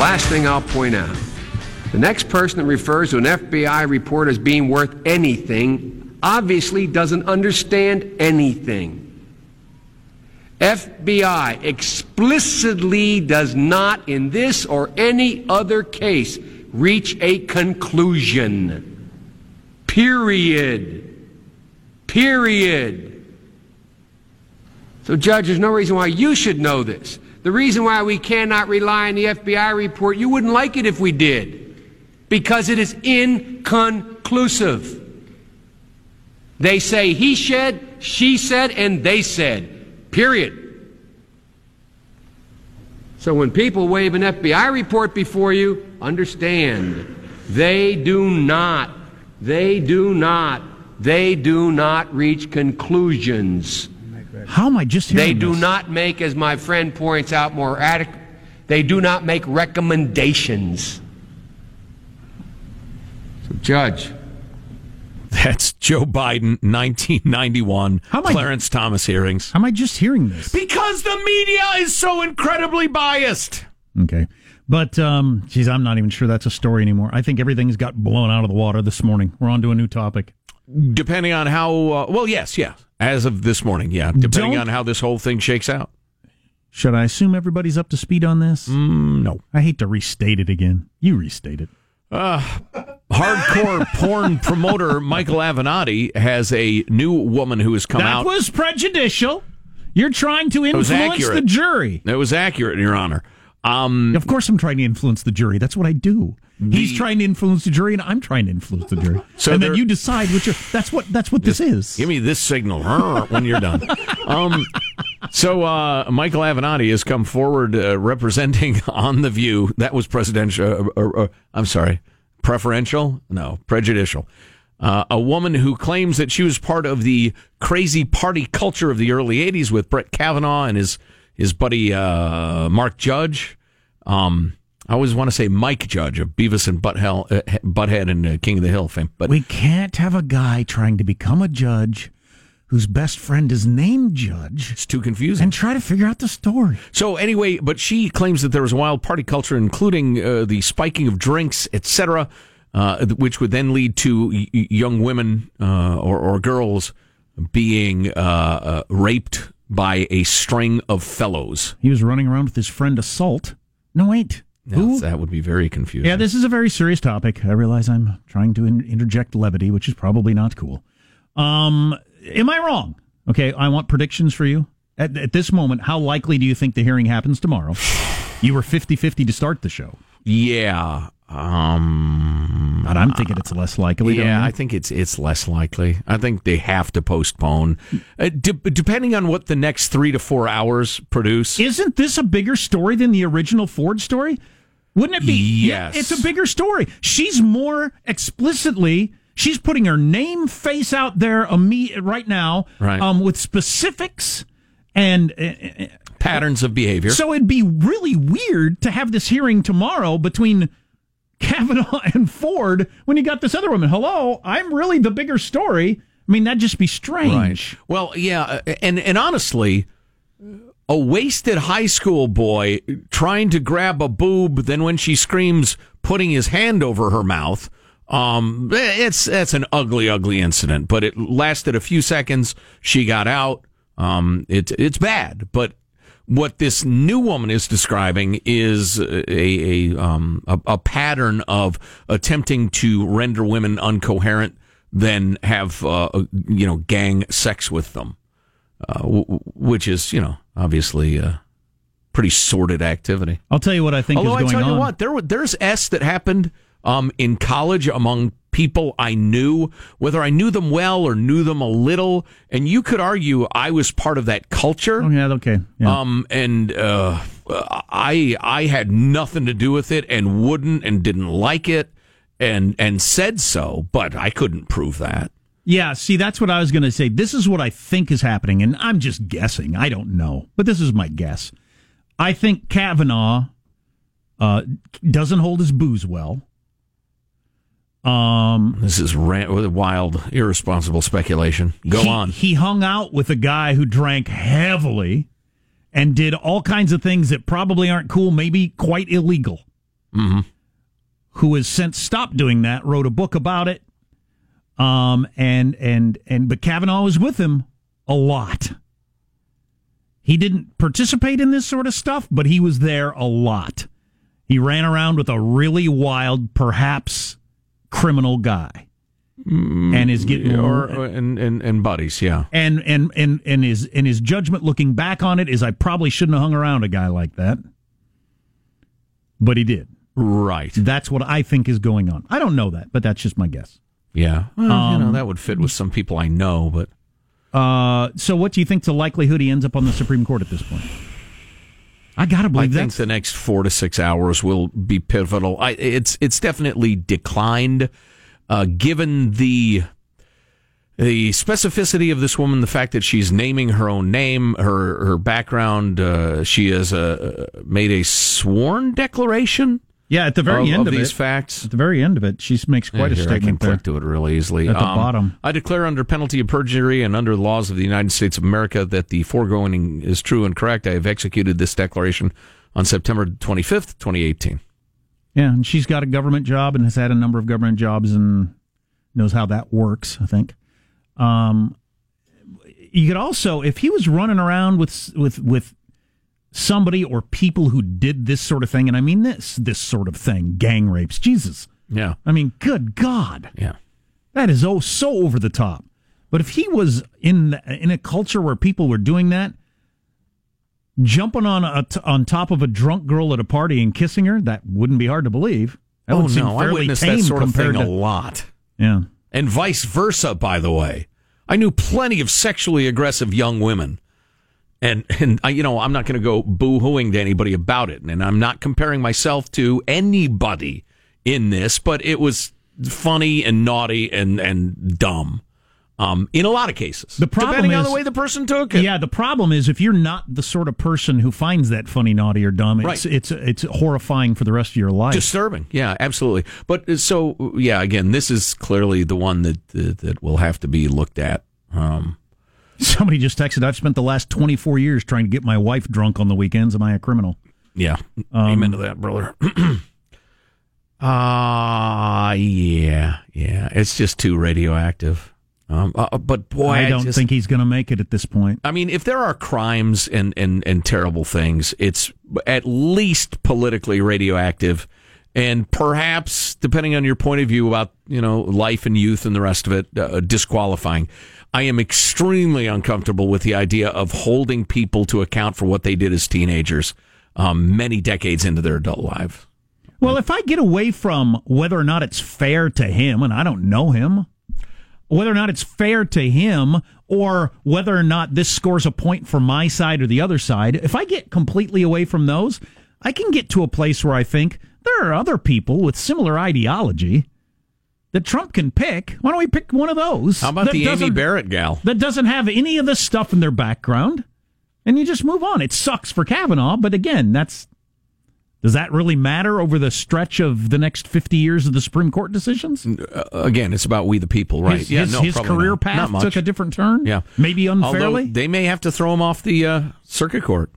last thing I'll point out, the next person that refers to an FBI report as being worth anything obviously doesn't understand anything. FBI explicitly does not, in this or any other case, reach a conclusion. Period. So, Judge, there's no reason why you should know this. The reason why we cannot rely on the FBI report, you wouldn't like it if we did, because it is inconclusive. They say he said, she said, and they said. Period. So when people wave an FBI report before you, understand, they do not reach conclusions. How am I just hearing this? They do not make, as my friend points out more adequate, they do not make recommendations. So, Judge. That's Joe Biden, 1991, Clarence Thomas hearings. How am I just hearing this? Because the media is so incredibly biased. Okay. But, geez, I'm not even sure that's a story anymore. I think everything's got blown out of the water this morning. We're on to a new topic. Depending on how, well, yes. As of this morning, yeah. Depending on how this whole thing shakes out. Should I assume everybody's up to speed on this? No. I hate to restate it again. You restate it. Hardcore porn promoter Michael Avenatti has a new woman who has come out. That was prejudicial. You're trying to influence the jury. That was accurate, Your Honor. Of course I'm trying to influence the jury. That's what I do. He's trying to influence the jury, and I'm trying to influence the jury. So and then you decide which. That's what this is. Give me this signal when you're done. So Michael Avenatti has come forward representing on The View. That was presidential. I'm sorry, preferential? No, prejudicial. A woman who claims that she was part of the crazy party culture of the early '80s with Brett Kavanaugh and his buddy Mark Judge. I always want to say Mike Judge of Beavis and Butthead and King of the Hill fame. But we can't have a guy trying to become a judge whose best friend is named Judge. It's too confusing. And try to figure out the story. So anyway, but she claims that there was a wild party culture, including the spiking of drinks, etc., which would then lead to young women or girls being raped by a string of fellows. He was running around with his friend Assault. No, wait. No, that would be very confusing. Yeah, this is a very serious topic. I realize I'm trying to interject levity, which is probably not cool. Am I wrong? Okay, I want predictions for you. At this moment, how likely do you think the hearing happens tomorrow? You were 50-50 to start the show. Yeah. But I'm thinking it's less likely. Yeah, I think it's less likely. I think they have to postpone, depending on what the next 3 to 4 hours produce. Isn't this a bigger story than the original Ford story? Wouldn't it be? Yes. It's a bigger story. She's more explicitly, she's putting her name face out there right now, right. With specifics and... patterns of behavior. So it'd be really weird to have this hearing tomorrow between Kavanaugh and Ford when you got this other woman. Hello, I'm really the bigger story. I mean, that'd just be strange. Right. Well, yeah, and honestly, a wasted high school boy trying to grab a boob, then when she screams, putting his hand over her mouth, that's an ugly, ugly incident. But it lasted a few seconds. She got out. It's bad, but what this new woman is describing is a pattern of attempting to render women incoherent, then have gang sex with them, which is obviously a pretty sordid activity. I'll tell you what I think is going on. Although I tell you what, there's S that happened in college among people I knew, whether I knew them well or knew them a little, and you could argue I was part of that culture. Oh, yeah, okay. Yeah. I had nothing to do with it and wouldn't and didn't like it and said so, but I couldn't prove that. Yeah, see, that's what I was going to say. This is what I think is happening, and I'm just guessing. I don't know, but this is my guess. I think Kavanaugh doesn't hold his booze well. This is wild, irresponsible speculation. Go on. He hung out with a guy who drank heavily and did all kinds of things that probably aren't cool, maybe quite illegal. mm-hmm. who has since stopped doing that, wrote a book about it, but Kavanaugh was with him a lot. He didn't participate in this sort of stuff, but he was there a lot. He ran around with a really wild, perhaps criminal guy, and is getting and buddies, yeah. And his judgment, looking back on it, is I probably shouldn't have hung around a guy like that, but he did. Right. That's what I think is going on. I don't know that, but that's just my guess. Yeah, well, that would fit with some people I know, but. So what do you think's the likelihood he ends up on the Supreme Court at this point? I gotta believe that. I think the next 4 to 6 hours will be pivotal. It's definitely declined, given the specificity of this woman, the fact that she's naming her own name, her background. She has made a sworn declaration. Yeah, at the very end of these facts. At the very end of it, she makes quite a statement. I can click to it really easily. At the bottom. I declare under penalty of perjury and under the laws of the United States of America that the foregoing is true and correct. I have executed this declaration on September 25th, 2018. Yeah, and she's got a government job and has had a number of government jobs and knows how that works, I think. You could also, if he was running around with somebody or people who did this sort of thing, and I mean this sort of thing, gang rapes, Jesus. Yeah. I mean, good God. Yeah. That is so over the top. But if he was in a culture where people were doing that, jumping on top of a drunk girl at a party and kissing her, that wouldn't be hard to believe. That would seem fairly tame. I witnessed that sort of thing a lot. Yeah. And vice versa, by the way. I knew plenty of sexually aggressive young women. And I'm not going to go boo-hooing to anybody about it, and I'm not comparing myself to anybody in this, but it was funny and naughty and dumb in a lot of cases, depending on the way the person took it. Yeah, the problem is if you're not the sort of person who finds that funny, naughty, or dumb, right. It's horrifying for the rest of your life. Disturbing, yeah, absolutely. But so, yeah, again, this is clearly the one that will have to be looked at. Somebody just texted, I've spent the last 24 years trying to get my wife drunk on the weekends. Am I a criminal? Yeah. Amen to that, brother. Yeah. It's just too radioactive. But boy, I think he's going to make it at this point. I mean, if there are crimes and terrible things, it's at least politically radioactive. And perhaps, depending on your point of view about life and youth and the rest of it, disqualifying. I am extremely uncomfortable with the idea of holding people to account for what they did as teenagers many decades into their adult life. Well, if I get away from whether or not it's fair to him, and I don't know him, whether or not it's fair to him or whether or not this scores a point for my side or the other side, if I get completely away from those, I can get to a place where I think there are other people with similar ideology that Trump can pick. Why don't we pick one of those? How about the Amy Barrett gal? That doesn't have any of this stuff in their background, and you just move on. It sucks for Kavanaugh, but again, does that really matter over the stretch of the next 50 years of the Supreme Court decisions? Again, it's about we the people, right? His career path took a different turn? Yeah. Maybe unfairly? Although they may have to throw him off the circuit court.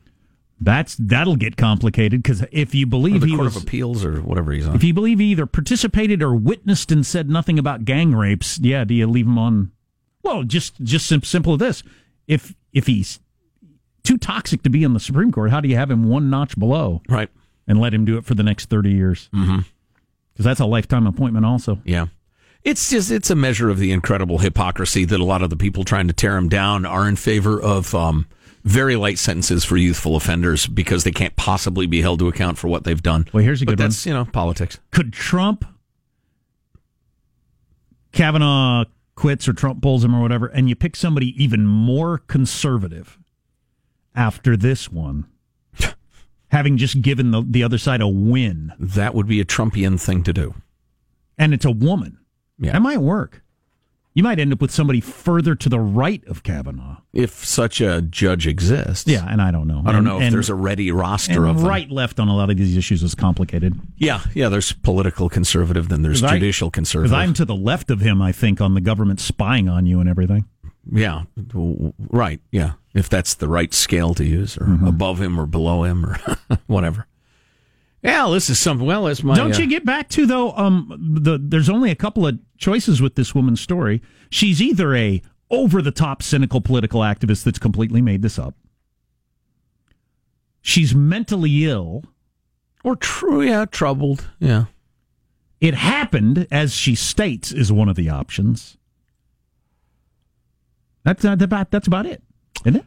That'll get complicated because if you believe he was... the Court of Appeals or whatever he's on. If you believe he either participated or witnessed and said nothing about gang rapes, yeah, do you leave him on... Well, just simple as this. If he's too toxic to be on the Supreme Court, how do you have him one notch below? Right. And let him do it for the next 30 years? Mm-hmm. Because that's a lifetime appointment also. Yeah. It's a measure of the incredible hypocrisy that a lot of the people trying to tear him down are in favor of... very light sentences for youthful offenders because they can't possibly be held to account for what they've done. Well, here's a good one. That's, politics. Could Kavanaugh quits or Trump pulls him or whatever, and you pick somebody even more conservative after this one, having just given the other side a win. That would be a Trumpian thing to do. And it's a woman. Yeah. That might work. You might end up with somebody further to the right of Kavanaugh. If such a judge exists. Yeah, and I don't know. I don't know if there's a ready roster of them. Right-left on a lot of these issues is complicated. Yeah, there's political conservative, then there's judicial conservative. Because I'm to the left of him, I think, on the government spying on you and everything. Yeah, right, yeah. If that's the right scale to use, or above him or below him or whatever. Yeah, this is something. Well, that's my. Don't you get back to though? There's only a couple of choices with this woman's story. She's either a over-the-top cynical political activist that's completely made this up. She's mentally ill, or troubled. Yeah, it happened as she states is one of the options. That's about it, isn't it?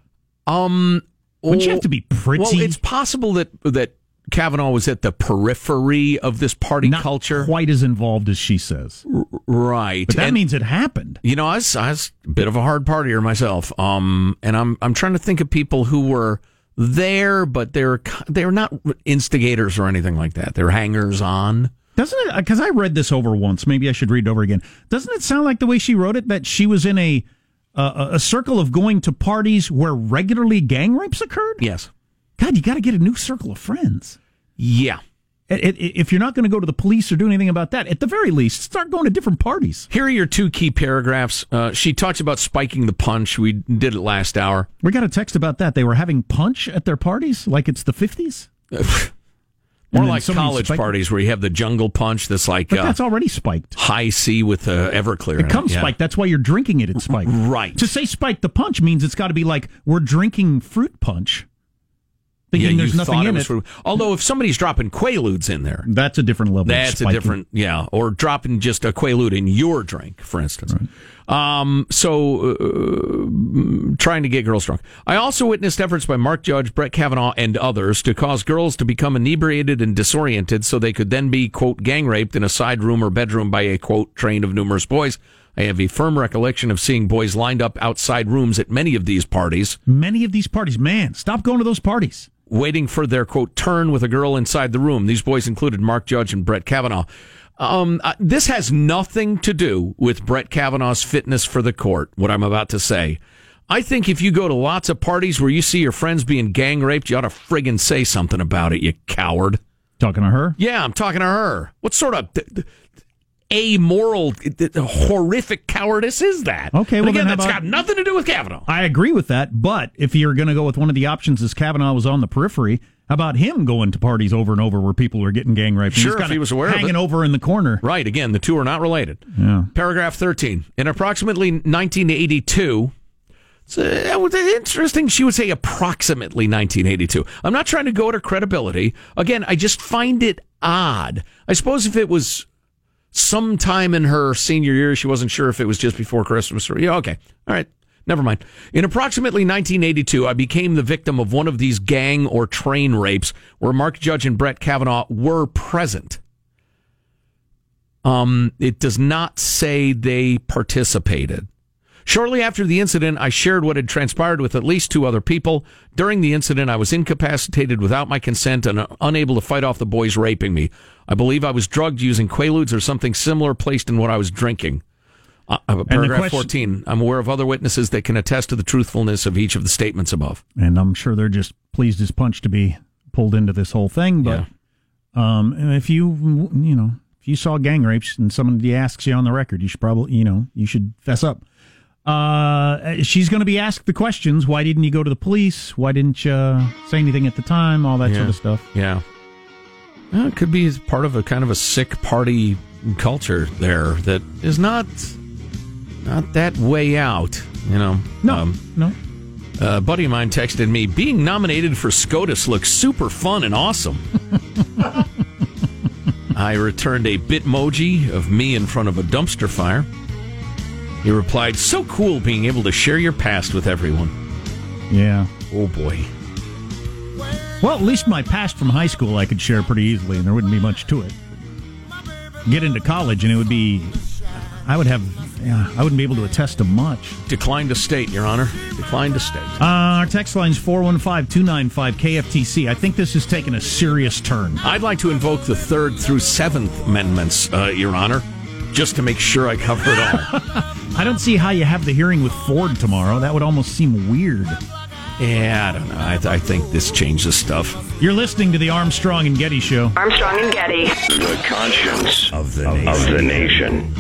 Wouldn't you have to be pretty? Well, it's possible that Kavanaugh was at the periphery of this party culture. Not quite as involved as she says. Right. But that means it happened. You know, I was a bit of a hard partier myself. And I'm trying to think of people who were there, but they were not instigators or anything like that. They're hangers on. Doesn't it? Because I read this over once. Maybe I should read it over again. Doesn't it sound like the way she wrote it that she was in a circle of going to parties where regularly gang rapes occurred? Yes. God, you got to get a new circle of friends. Yeah. If you're not going to go to the police or do anything about that, at the very least, start going to different parties. Here are your two key paragraphs. She talks about spiking the punch. We did it last hour. We got a text about that. They were having punch at their parties like it's the 50s? More like college parties where you have the jungle punch that's like... But that's already spiked. High C with Everclear. It comes spiked. That's why you're drinking it. It's spiked. Right. To say spiked the punch means it's got to be like we're drinking fruit punch. Thinking there's nothing in it. Although if somebody's dropping Quaaludes in there... That's a different level. That's a different... Yeah. Or dropping just a Quaalude in your drink, for instance. Right. Trying to get girls drunk. I also witnessed efforts by Mark Judge, Brett Kavanaugh, and others to cause girls to become inebriated and disoriented so they could then be, quote, gang raped in a side room or bedroom by a, quote, train of numerous boys. I have a firm recollection of seeing boys lined up outside rooms at many of these parties. Many of these parties. Man, stop going to those parties. Waiting for their, quote, turn with a girl inside the room. These boys included Mark Judge and Brett Kavanaugh. This has nothing to do with Brett Kavanaugh's fitness for the court, what I'm about to say. I think if you go to lots of parties where you see your friends being gang raped, you ought to friggin' say something about it, you coward. Talking to her? Yeah, I'm talking to her. What sort of amoral, horrific cowardice is that? Okay, well, again, that's got nothing to do with Kavanaugh. I agree with that, but if you're going to go with one of the options is Kavanaugh was on the periphery, how about him going to parties over and over where people were getting gang raped? Sure, if he was aware of it. Hanging over in the corner. Right, again, the two are not related. Yeah. Paragraph 13. In approximately 1982... So that was interesting. She would say approximately 1982. I'm not trying to go at her credibility. Again, I just find it odd. I suppose if it was sometime in her senior year, she wasn't sure if it was just before Christmas or, yeah, okay. All right. Never mind. In approximately 1982, I became the victim of one of these gang or train rapes where Mark Judge and Brett Kavanaugh were present. It does not say they participated. Shortly after the incident, I shared what had transpired with at least two other people. During the incident, I was incapacitated without my consent and unable to fight off the boys raping me. I believe I was drugged using Quaaludes or something similar placed in what I was drinking. Paragraph 14. I'm aware of other witnesses that can attest to the truthfulness of each of the statements above. And I'm sure they're just pleased as punch to be pulled into this whole thing. But yeah. If you saw gang rapes and somebody asks you on the record, you should probably, you should fess up. She's going to be asked the questions. Why didn't you go to the police? Why didn't you say anything at the time? All that sort of stuff. Yeah. Well, it could be part of a kind of a sick party culture there that is not that way out, No, no. A buddy of mine texted me, being nominated for SCOTUS looks super fun and awesome. I returned a bitmoji of me in front of a dumpster fire. He replied, so cool being able to share your past with everyone. Yeah. Oh, boy. Well, at least my past from high school I could share pretty easily, and there wouldn't be much to it. Get into college, and it would be... I wouldn't be able to attest to much. Decline to state, Your Honor. Decline to state. Our text line's 415-295-KFTC. I think this has taken a serious turn. I'd like to invoke the 3rd through 7th Amendments, Your Honor, just to make sure I cover it all. I don't see how you have the hearing with Ford tomorrow. That would almost seem weird. Yeah, I don't know. I think this changes stuff. You're listening to the Armstrong and Getty Show. Armstrong and Getty. The conscience of the nation.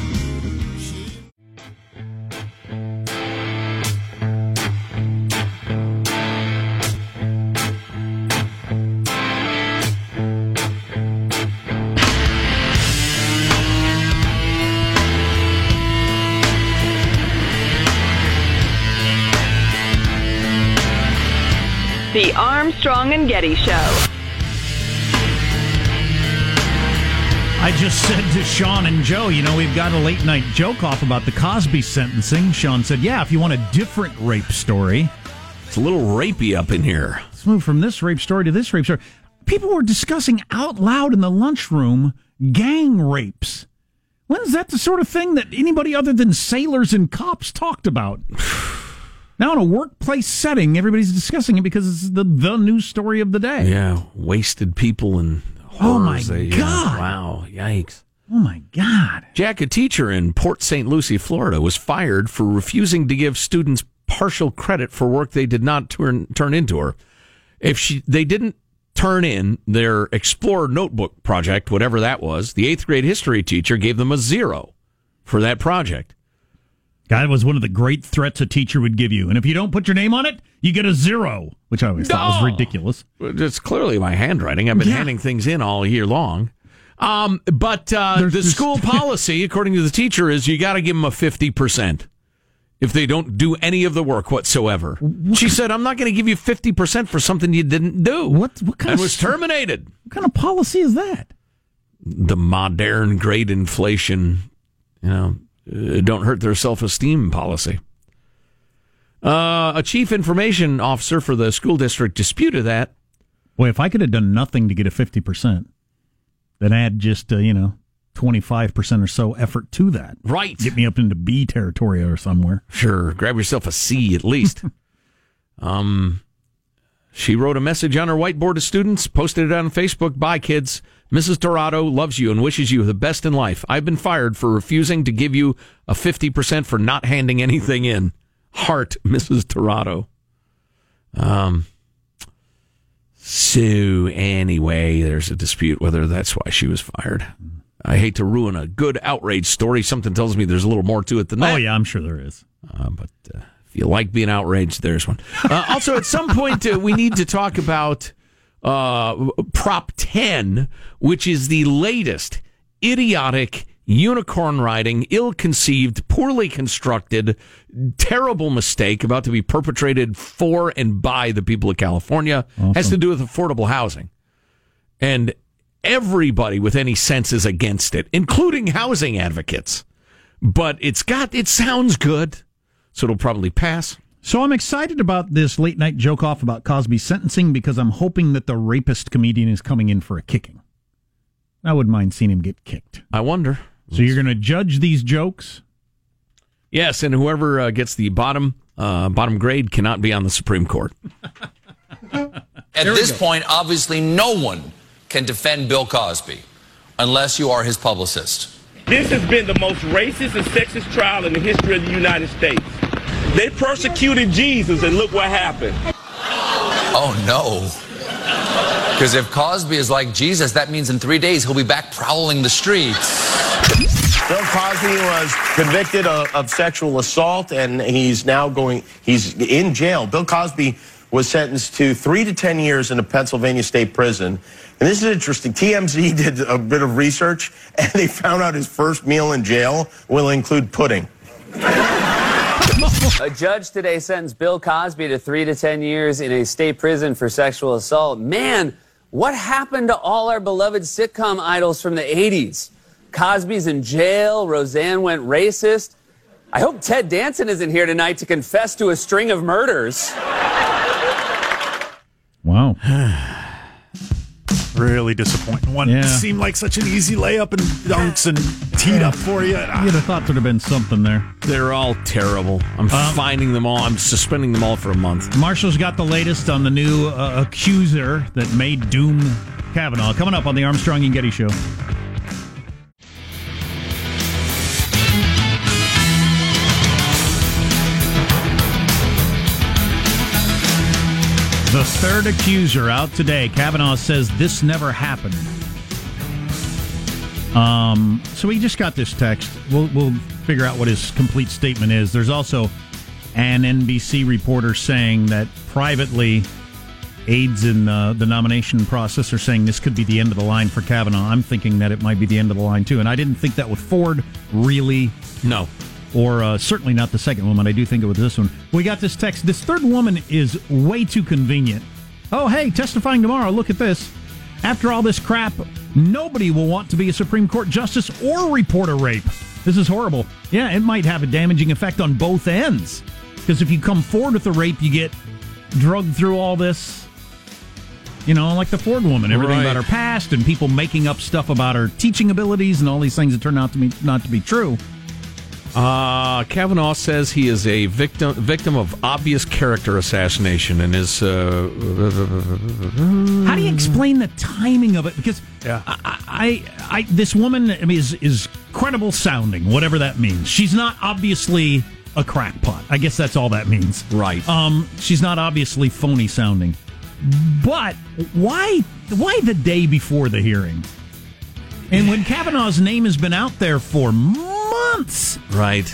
The Armstrong and Getty Show. I just said to Sean and Joe, you know, we've got a late night joke off about the Cosby sentencing. Sean said, yeah, if you want a different rape story. It's a little rapey up in here. Let's move from this rape story to this rape story. People were discussing out loud in the lunchroom gang rapes. When's that the sort of thing that anybody other than sailors and cops talked about? Now in a workplace setting, everybody's discussing it because it's the news story of the day. Yeah, wasted people and horrors. Oh, my God. Wow, yikes. Oh, my God. Jack, a teacher in Port St. Lucie, Florida, was fired for refusing to give students partial credit for work they did not turn into her. If they didn't turn in their Explorer Notebook project, whatever that was, the 8th grade history teacher gave them a 0 for that project. That was one of the great threats a teacher would give you. And if you don't put your name on it, you get a 0, which I always thought was ridiculous. It's clearly my handwriting. I've been handing things in all year long. School policy, according to the teacher, is you got to give them a 50% if they don't do any of the work whatsoever. What? She said, I'm not going to give you 50% for something you didn't do. What kind of was terminated. What kind of policy is that? The modern great inflation, you know, don't hurt their self-esteem policy. A chief information officer for the school district disputed that. Boy, if I could have done nothing to get a 50%, then add just, 25% or so effort to that. Right. Get me up into B territory or somewhere. Sure. Grab yourself a C at least. She wrote a message on her whiteboard to students, posted it on Facebook. Bye, kids. Mrs. Dorado loves you and wishes you the best in life. I've been fired for refusing to give you a 50% for not handing anything in. Heart, Mrs. Dorado. So anyway, there's a dispute whether that's why she was fired. I hate to ruin a good outrage story. Something tells me there's a little more to it than that. Oh, yeah, I'm sure there is. But if you like being outraged, there's one. Also, at some point, we need to talk about Prop 10, which is the latest idiotic, unicorn-riding, ill-conceived, poorly constructed, terrible mistake about to be perpetrated for and by the people of California. Awesome. Has to do with affordable housing. And everybody with any sense is against it, including housing advocates. But it sounds good, so it'll probably pass. So I'm excited about this late-night joke-off about Cosby's sentencing because I'm hoping that the rapist comedian is coming in for a kicking. I wouldn't mind seeing him get kicked. I wonder. So you're going to judge these jokes? Yes, and whoever gets the bottom grade cannot be on the Supreme Court. At this point, obviously no one can defend Bill Cosby unless you are his publicist. This has been the most racist and sexist trial in the history of the United States. They persecuted Jesus, and look what happened. Oh, no. Because if Cosby is like Jesus, that means in 3 days he'll be back prowling the streets. Bill Cosby was convicted of sexual assault, and he's in jail. Bill Cosby was sentenced to 3 to 10 years in a Pennsylvania state prison. And this is interesting. TMZ did a bit of research, and they found out his first meal in jail will include pudding. A judge today sentenced Bill Cosby to 3 to 10 years in a state prison for sexual assault. Man, what happened to all our beloved sitcom idols from the 80s? Cosby's in jail. Roseanne went racist. I hope Ted Danson isn't here tonight to confess to a string of murders. Wow. Really disappointing one. Yeah. It seemed like such an easy layup and dunks and teed up for you. You'd have thought there'd have been something there. They're all terrible. I'm finding them all. I'm suspending them all for a month. Marshall's got the latest on the new accuser that may doom Kavanaugh. Coming up on the Armstrong and Getty Show. The third accuser out today. Kavanaugh says this never happened. So we just got this text. We'll figure out what his complete statement is. There's also an NBC reporter saying that privately aides in the nomination process are saying this could be the end of the line for Kavanaugh. I'm thinking that it might be the end of the line, too. And I didn't think that with Ford, really. No. Or certainly not the second woman. I do think it was this one. We got this text. This third woman is way too convenient Oh, hey, testifying tomorrow. Look at this. After all this crap, nobody will want to be a Supreme Court justice or reporter rape. This is horrible. Yeah, it might have a damaging effect on both ends. Because if you come forward with a rape, you get drugged through all this, you know, like the Ford woman, everything about her past and people making up stuff about her teaching abilities and all these things that turn out to be not to be true. Kavanaugh says he is a victim of obvious character assassination and is... How do you explain the timing of it? Because I this woman is credible sounding, whatever that means. She's not obviously a crackpot. I guess that's all that means. Right. She's not obviously phony sounding. But why the day before the hearing? And when Kavanaugh's name has been out there for months. Right.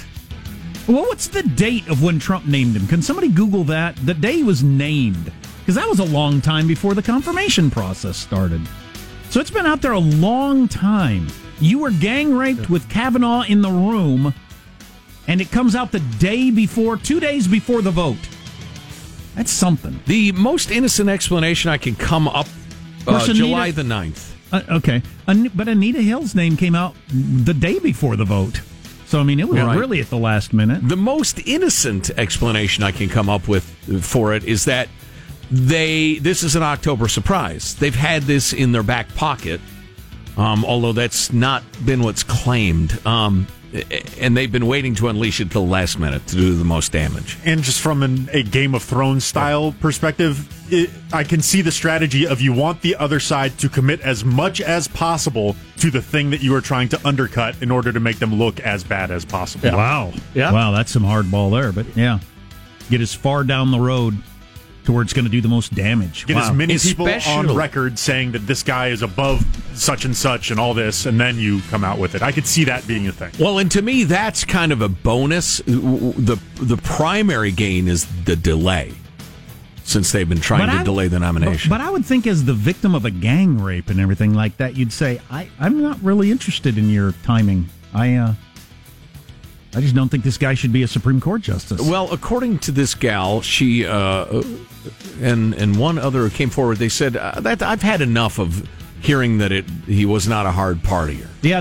Well, what's the date of when Trump named him? Can somebody Google that? The day he was named. Because that was a long time before the confirmation process started. So it's been out there a long time. You were gang raped with Kavanaugh in the room, and it comes out the day before, 2 days before the vote. That's something. The most innocent explanation I can come up, July the 9th. Okay. But Anita Hill's name came out the day before the vote. So, I mean, it was really at the last minute. The most innocent explanation I can come up with for it is that this is an October surprise. They've had this in their back pocket, although that's not been what's claimed. And they've been waiting to unleash it till the last minute to do the most damage. And just from a Game of Thrones style perspective, I can see the strategy of you want the other side to commit as much as possible to the thing that you are trying to undercut in order to make them look as bad as possible. Yeah. Wow. Yeah. Wow, that's some hardball there. But yeah, get as far down the road to where it's going to do the most damage. Get as many people on record saying that this guy is above such and such and all this, and then you come out with it. I could see that being a thing. Well, and to me, that's kind of a bonus. The primary gain is the delay, since they've been trying to delay the nomination. But I would think as the victim of a gang rape and everything like that, you'd say, I'm not really interested in your timing. I just don't think this guy should be a Supreme Court justice. Well, according to this gal, she and one other who came forward, they said that I've had enough of hearing that he was not a hard partier. Yeah,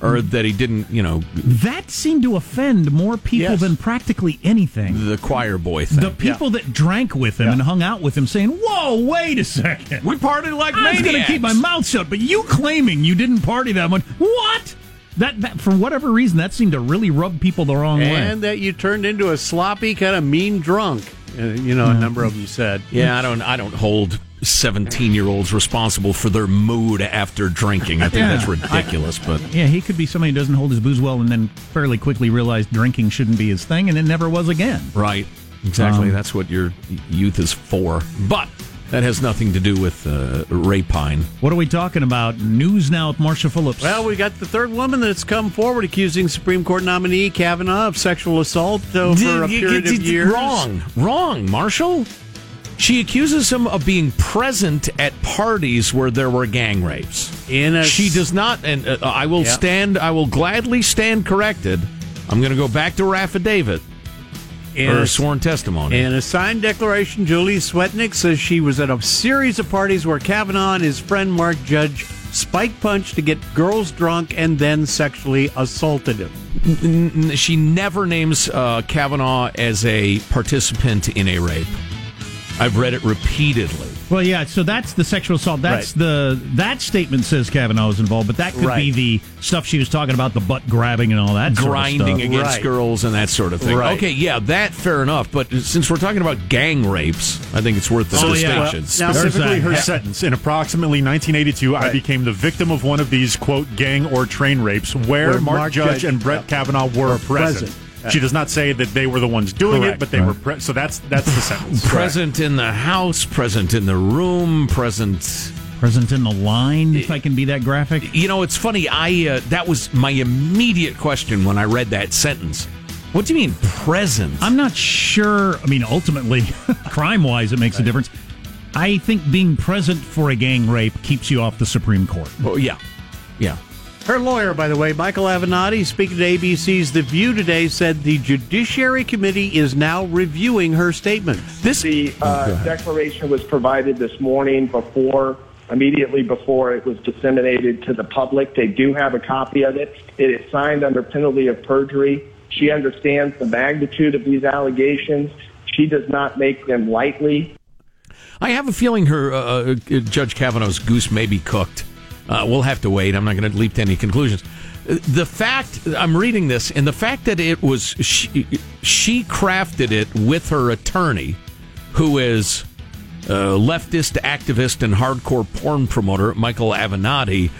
or that he didn't, you know. That seemed to offend more people than practically anything. The choir boy thing. The people that drank with him and hung out with him saying, whoa, wait a second. We partied like maniacs. I was going to keep my mouth shut, but you claiming you didn't party that much. What? That for whatever reason, that seemed to really rub people the wrong way. And that you turned into a sloppy, kind of mean drunk. A number of them said. Yeah, I don't hold 17-year-olds responsible for their mood after drinking. I think that's ridiculous. But yeah, he could be somebody who doesn't hold his booze well and then fairly quickly realized drinking shouldn't be his thing, and it never was again. Right. Exactly. That's what your youth is for. But that has nothing to do with rapine. What are we talking about? News now with Marsha Phillips. Well, we got the third woman that's come forward accusing Supreme Court nominee Kavanaugh of sexual assault over a period of years. Wrong, Marshall. She accuses him of being present at parties where there were gang rapes. She does not, and I will gladly stand corrected. I'm going to go back to her affidavit. In her sworn testimony. In a signed declaration, Julie Swetnick says she was at a series of parties where Kavanaugh and his friend Mark Judge spike punched to get girls drunk and then sexually assaulted him. She never names Kavanaugh as a participant in a rape. I've read it repeatedly. Well, yeah, so that's the sexual assault. That's that statement says Kavanaugh was involved, but that could be the stuff she was talking about, the butt grabbing and all that grinding sort of stuff. Against girls and that sort of thing. Right. Okay, yeah, that fair enough, but since we're talking about gang rapes, I think it's worth the distinction. Well, specifically her sentence, in approximately 1982, I became the victim of one of these, quote, gang or train rapes where Mark Judge and Brett Kavanaugh were present. She does not say that they were the ones doing it, but they were present. So that's the sentence. Present in the house, present in the room, present in the line, if I can be that graphic. You know, it's funny. That was my immediate question when I read that sentence. What do you mean, present? I'm not sure. I mean, ultimately, crime-wise, it makes a difference. I think being present for a gang rape keeps you off the Supreme Court. Oh, yeah. Her lawyer, by the way, Michael Avenatti, speaking to ABC's The View today, said the Judiciary Committee is now reviewing her statement. The declaration was provided this morning immediately before it was disseminated to the public. They do have a copy of it. It is signed under penalty of perjury. She understands the magnitude of these allegations. She does not make them lightly. I have a feeling her Judge Kavanaugh's goose may be cooked. We'll have to wait. I'm not going to leap to any conclusions. The fact, I'm reading this, and the fact that it was, she crafted it with her attorney, who is leftist activist and hardcore porn promoter, Michael Avenatti,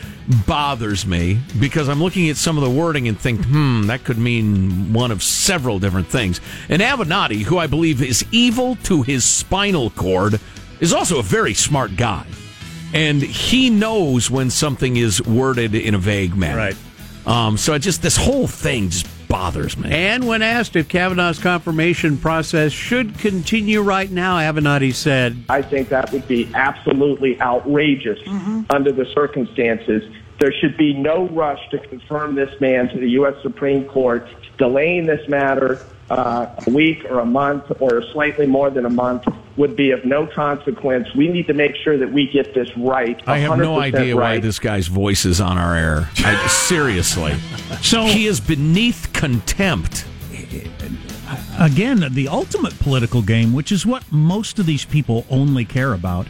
bothers me, because I'm looking at some of the wording and think, that could mean one of several different things. And Avenatti, who I believe is evil to his spinal cord, is also a very smart guy. And he knows when something is worded in a vague manner. Right. So this whole thing just bothers me. And when asked if Kavanaugh's confirmation process should continue right now, Avenatti said, I think that would be absolutely outrageous under the circumstances. There should be no rush to confirm this man to the U.S. Supreme Court. Delaying this matter a week or a month or slightly more than a month would be of no consequence. We need to make sure that we get this right. I have no idea why this guy's voice is on our air. Seriously. So he is beneath contempt. Again, the ultimate political game, which is what most of these people only care about.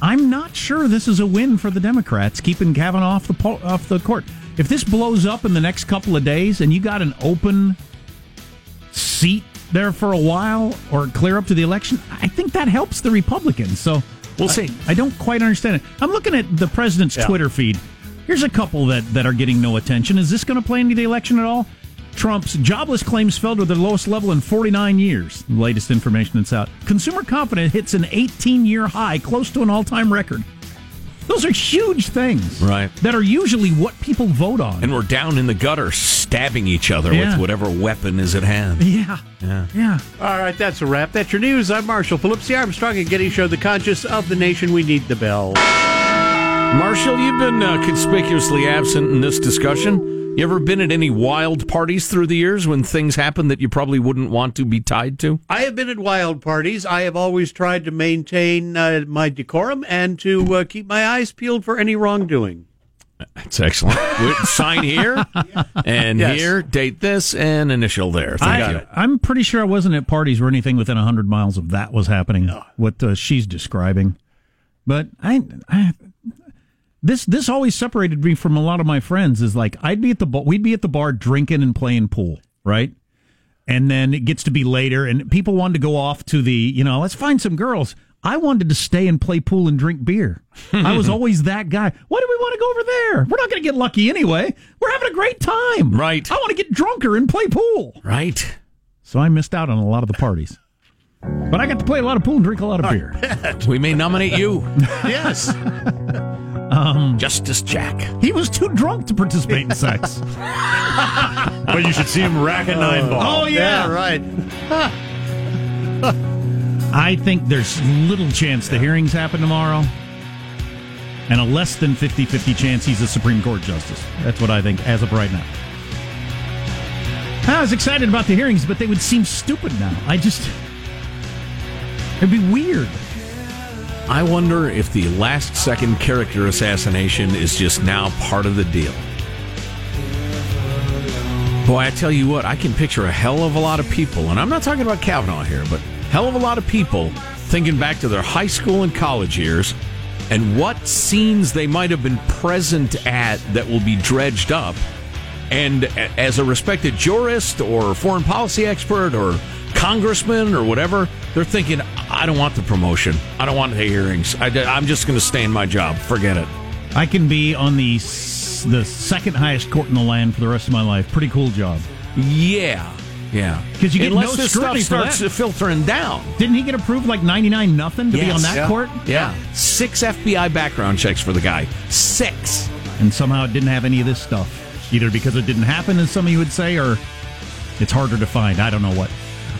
I'm not sure this is a win for the Democrats, keeping Kavanaugh off the court. If this blows up in the next couple of days and you got an open seat there for a while or clear up to the election, I think that helps the Republicans. So we'll see. I don't quite understand it. I'm looking at the president's Twitter feed. Here's a couple that are getting no attention. Is this going to play into the election at all? Trump's jobless claims fell to their lowest level in 49 years. The latest information that's out. Consumer confidence hits an 18-year high, close to an all-time record. Those are huge things, right? That are usually what people vote on. And we're down in the gutter stabbing each other with whatever weapon is at hand. Yeah. All right, that's a wrap. That's your news. I'm Marshall Phillips, the Armstrong and Getty Show, the conscience of the nation. We need the bell. Marshall, you've been conspicuously absent in this discussion. You ever been at any wild parties through the years when things happen that you probably wouldn't want to be tied to? I have been at wild parties. I have always tried to maintain my decorum and to keep my eyes peeled for any wrongdoing. That's excellent. Sign here, and here, date this, and initial there. I'm pretty sure I wasn't at parties where anything within 100 miles of that was happening, what she's describing. But I This always separated me from a lot of my friends. Is like we'd be at the bar drinking and playing pool, right? And then it gets to be later, and people wanted to go off to the let's find some girls. I wanted to stay and play pool and drink beer. I was always that guy. Why do we want to go over there? We're not going to get lucky anyway. We're having a great time, right? I want to get drunker and play pool, right? So I missed out on a lot of the parties. But I got to play a lot of pool and drink a lot of beer. We may nominate you. Yes. Justice Jack. He was too drunk to participate in sex. But you should see him rack a 9-ball. Oh, yeah right. I think there's little chance the hearings happen tomorrow. And a less than 50-50 chance he's a Supreme Court justice. That's what I think as of right now. I was excited about the hearings, but they would seem stupid now. It'd be weird. I wonder if the last-second character assassination is just now part of the deal. Boy, I tell you what, I can picture a hell of a lot of people, and I'm not talking about Kavanaugh here, but hell of a lot of people thinking back to their high school and college years and what scenes they might have been present at that will be dredged up. And as a respected jurist or foreign policy expert or congressman or whatever, they're thinking, I don't want the promotion. I don't want the hearings. I'm just going to stay in my job. Forget it. I can be on the second highest court in the land for the rest of my life. Pretty cool job. Yeah. Because you get unless no scrutiny for that. Unless this stuff starts filtering down. Didn't he get approved like 99-0 to be on that court? Yeah. 6 FBI background checks for the guy. 6. And somehow it didn't have any of this stuff. Either because it didn't happen, as some of you would say, or it's harder to find. I don't know what.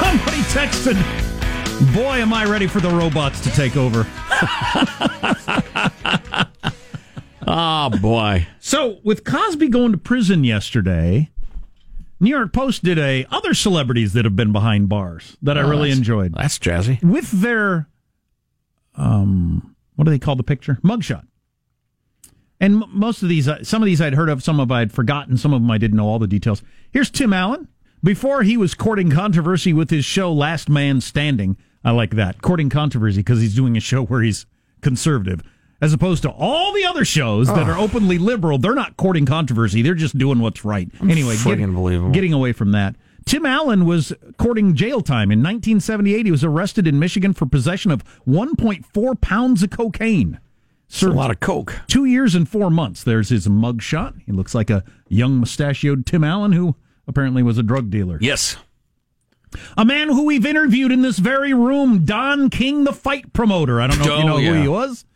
Somebody texted, boy, am I ready for the robots to take over. Oh, boy. So, with Cosby going to prison yesterday, New York Post did a other celebrities that have been behind bars that I really enjoyed. That's jazzy. With their, what do they call the picture? Mugshot. And most of these, some of these I'd heard of, some of I'd forgotten, some of them I didn't know all the details. Here's Tim Allen. Before he was courting controversy with his show Last Man Standing, I like that, courting controversy because he's doing a show where he's conservative. As opposed to all the other shows that are openly liberal, they're not courting controversy. They're just doing what's right. Anyway, getting away from that. Tim Allen was courting jail time. In 1978, he was arrested in Michigan for possession of 1.4 pounds of cocaine. Served a lot of coke. 2 years and 4 months. There's his mugshot. He looks like a young mustachioed Tim Allen, who apparently was a drug dealer. Yes. A man who we've interviewed in this very room, Don King, the fight promoter. I don't know if you know who he was.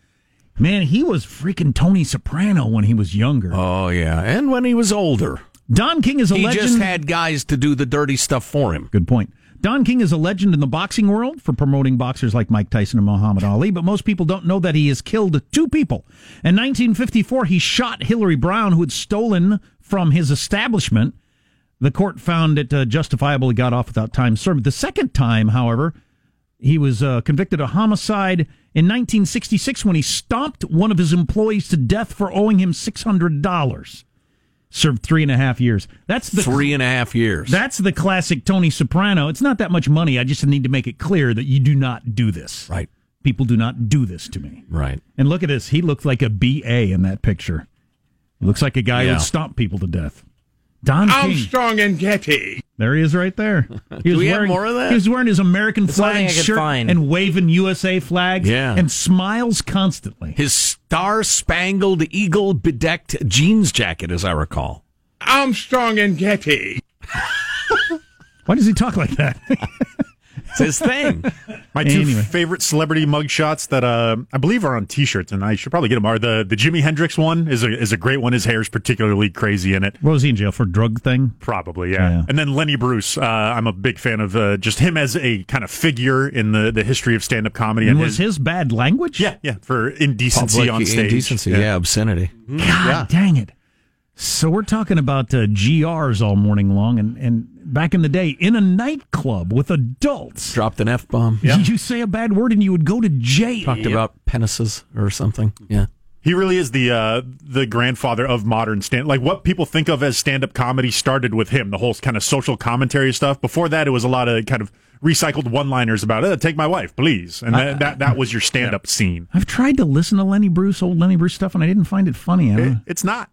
Man, he was freaking Tony Soprano when he was younger. Oh, yeah. And when he was older. Don King is a legend. He just had guys to do the dirty stuff for him. Good point. Don King is a legend in the boxing world for promoting boxers like Mike Tyson and Muhammad Ali, but most people don't know that he has killed 2 people. In 1954, he shot Hillary Brown, who had stolen from his establishment. The court found it justifiable. He got off without time served. The second time, however, he was convicted of homicide in 1966 when he stomped one of his employees to death for owing him $600. Served 3.5 years. That's the 3.5 years. That's the classic Tony Soprano. It's not that much money. I just need to make it clear that you do not do this. Right. People do not do this to me. Right. And look at this. He looked like a B.A. in that picture. He looks like a guy who would stomp people to death. Don King. Armstrong and Getty. There he is right there. He was wearing, more of that? He was wearing his American flag shirt and waving USA flags and smiles constantly. His star-spangled, eagle-bedecked jeans jacket, as I recall. Armstrong and Getty. Why does he talk like that? It's his thing. My two favorite celebrity mugshots that I believe are on T-shirts, and I should probably get them, are the Jimi Hendrix one is a great one. His hair's particularly crazy in it. What was he in jail for? Drug thing? Probably, yeah. And then Lenny Bruce. I'm a big fan of just him as a kind of figure in the history of stand-up comedy. And was his bad language? Yeah, for indecency public on stage. Indecency, yeah obscenity. God dang it. So we're talking about GRs all morning long, and back in the day, in a nightclub with adults. Dropped an F-bomb. Yeah. You say a bad word and you would go to jail. Talked about penises or something. Yeah. He really is the grandfather of modern stand. Like what people think of as stand-up comedy started with him, the whole kind of social commentary stuff. Before that, it was a lot of kind of recycled one-liners about, take my wife, please. And that was your stand-up scene. I've tried to listen to old Lenny Bruce stuff, and I didn't find it funny. It's not.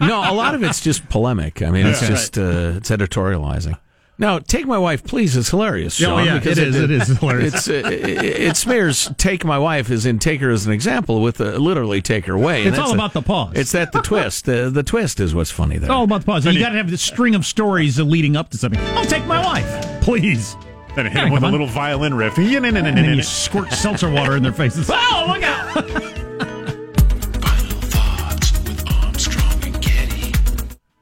No, a lot of it's just polemic. I mean, it's just it's editorializing. No, take my wife, please, is hilarious, Sean. Oh, yeah, it is hilarious. It smears take my wife as in take her as an example with literally take her away. It's all about the pause. It's the twist. The twist is what's funny there. It's all about the pause. You got to have this string of stories leading up to something. I'll take my wife, please. Then hit him with a little violin riff. And then you squirt seltzer water in their faces. Oh, look out!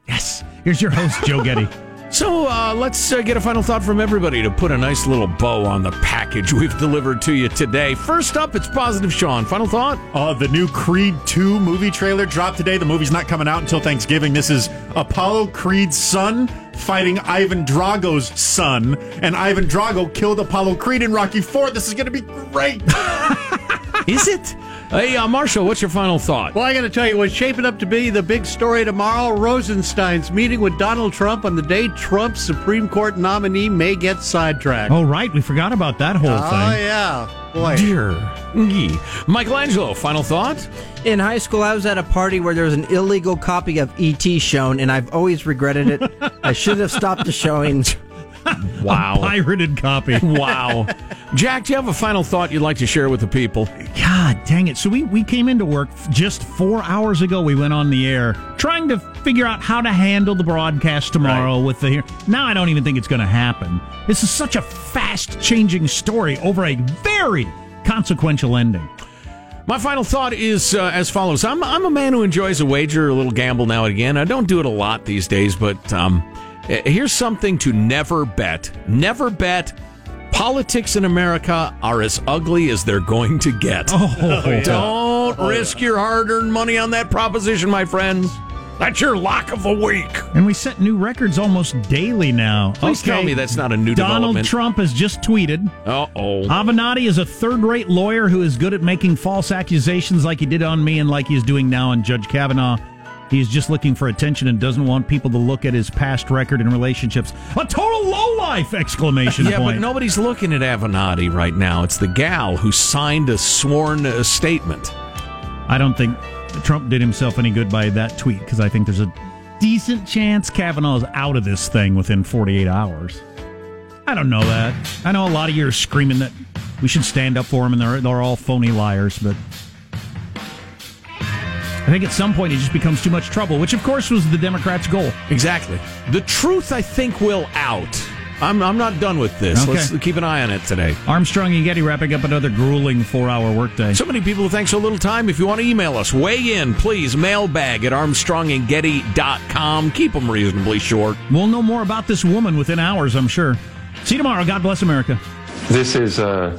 Yes, here's your host, Joe Getty. So let's get a final thought from everybody to put a nice little bow on the package we've delivered to you today. First up, it's Positive Sean. Final thought? The new Creed 2 movie trailer dropped today. The movie's not coming out until Thanksgiving. This is Apollo Creed's son fighting Ivan Drago's son, and Ivan Drago killed Apollo Creed in Rocky IV. This is going to be great. Is it? Hey, Marshall, what's your final thought? Well, I got to tell you, what's shaping up to be the big story tomorrow, Rosenstein's meeting with Donald Trump on the day Trump's Supreme Court nominee may get sidetracked. Oh, right. We forgot about that whole thing. Oh, yeah. Boy. Dear. Michelangelo, final thought? In high school, I was at a party where there was an illegal copy of E.T. shown, and I've always regretted it. I should have stopped the showings. Wow. A pirated copy. Wow. Jack, do you have a final thought you'd like to share with the people? God dang it. So we came into work just 4 hours ago. We went on the air trying to figure out how to handle the broadcast tomorrow with the... Now I don't even think it's going to happen. This is such a fast-changing story over a very consequential ending. My final thought is as follows. I'm a man who enjoys a wager, a little gamble now and again. I don't do it a lot these days, but here's something to never bet. Never bet. Politics in America are as ugly as they're going to get. Don't risk your hard-earned money on that proposition, my friends. That's your lock of the week. And we set new records almost daily now. Please tell me that's not a new development. Donald Trump has just tweeted. Uh-oh. Avenatti is a third-rate lawyer who is good at making false accusations like he did on me and like he's doing now on Judge Kavanaugh. He's just looking for attention and doesn't want people to look at his past record and relationships. A total lowlife! Exclamation point. Yeah, but nobody's looking at Avenatti right now. It's the gal who signed a sworn statement. I don't think Trump did himself any good by that tweet, because I think there's a decent chance Kavanaugh's out of this thing within 48 hours. I don't know that. I know a lot of you are screaming that we should stand up for him, and they're all phony liars, but I think at some point it just becomes too much trouble, which of course was the Democrats' goal. Exactly. The truth, I think, will out. I'm not done with this. Okay. Let's keep an eye on it today. Armstrong and Getty wrapping up another grueling 4-hour workday. So many people who thank so little time. If you want to email us, weigh in, please. Mailbag at armstrongandgetty.com. Keep them reasonably short. We'll know more about this woman within hours, I'm sure. See you tomorrow. God bless America. This is a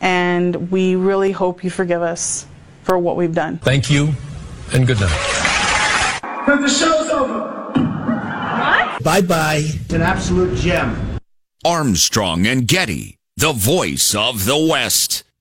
and we really hope you forgive us for what we've done. Thank you, and good night. Because the show's over. What? Bye-bye. It's an absolute gem. Armstrong and Getty, the voice of the West.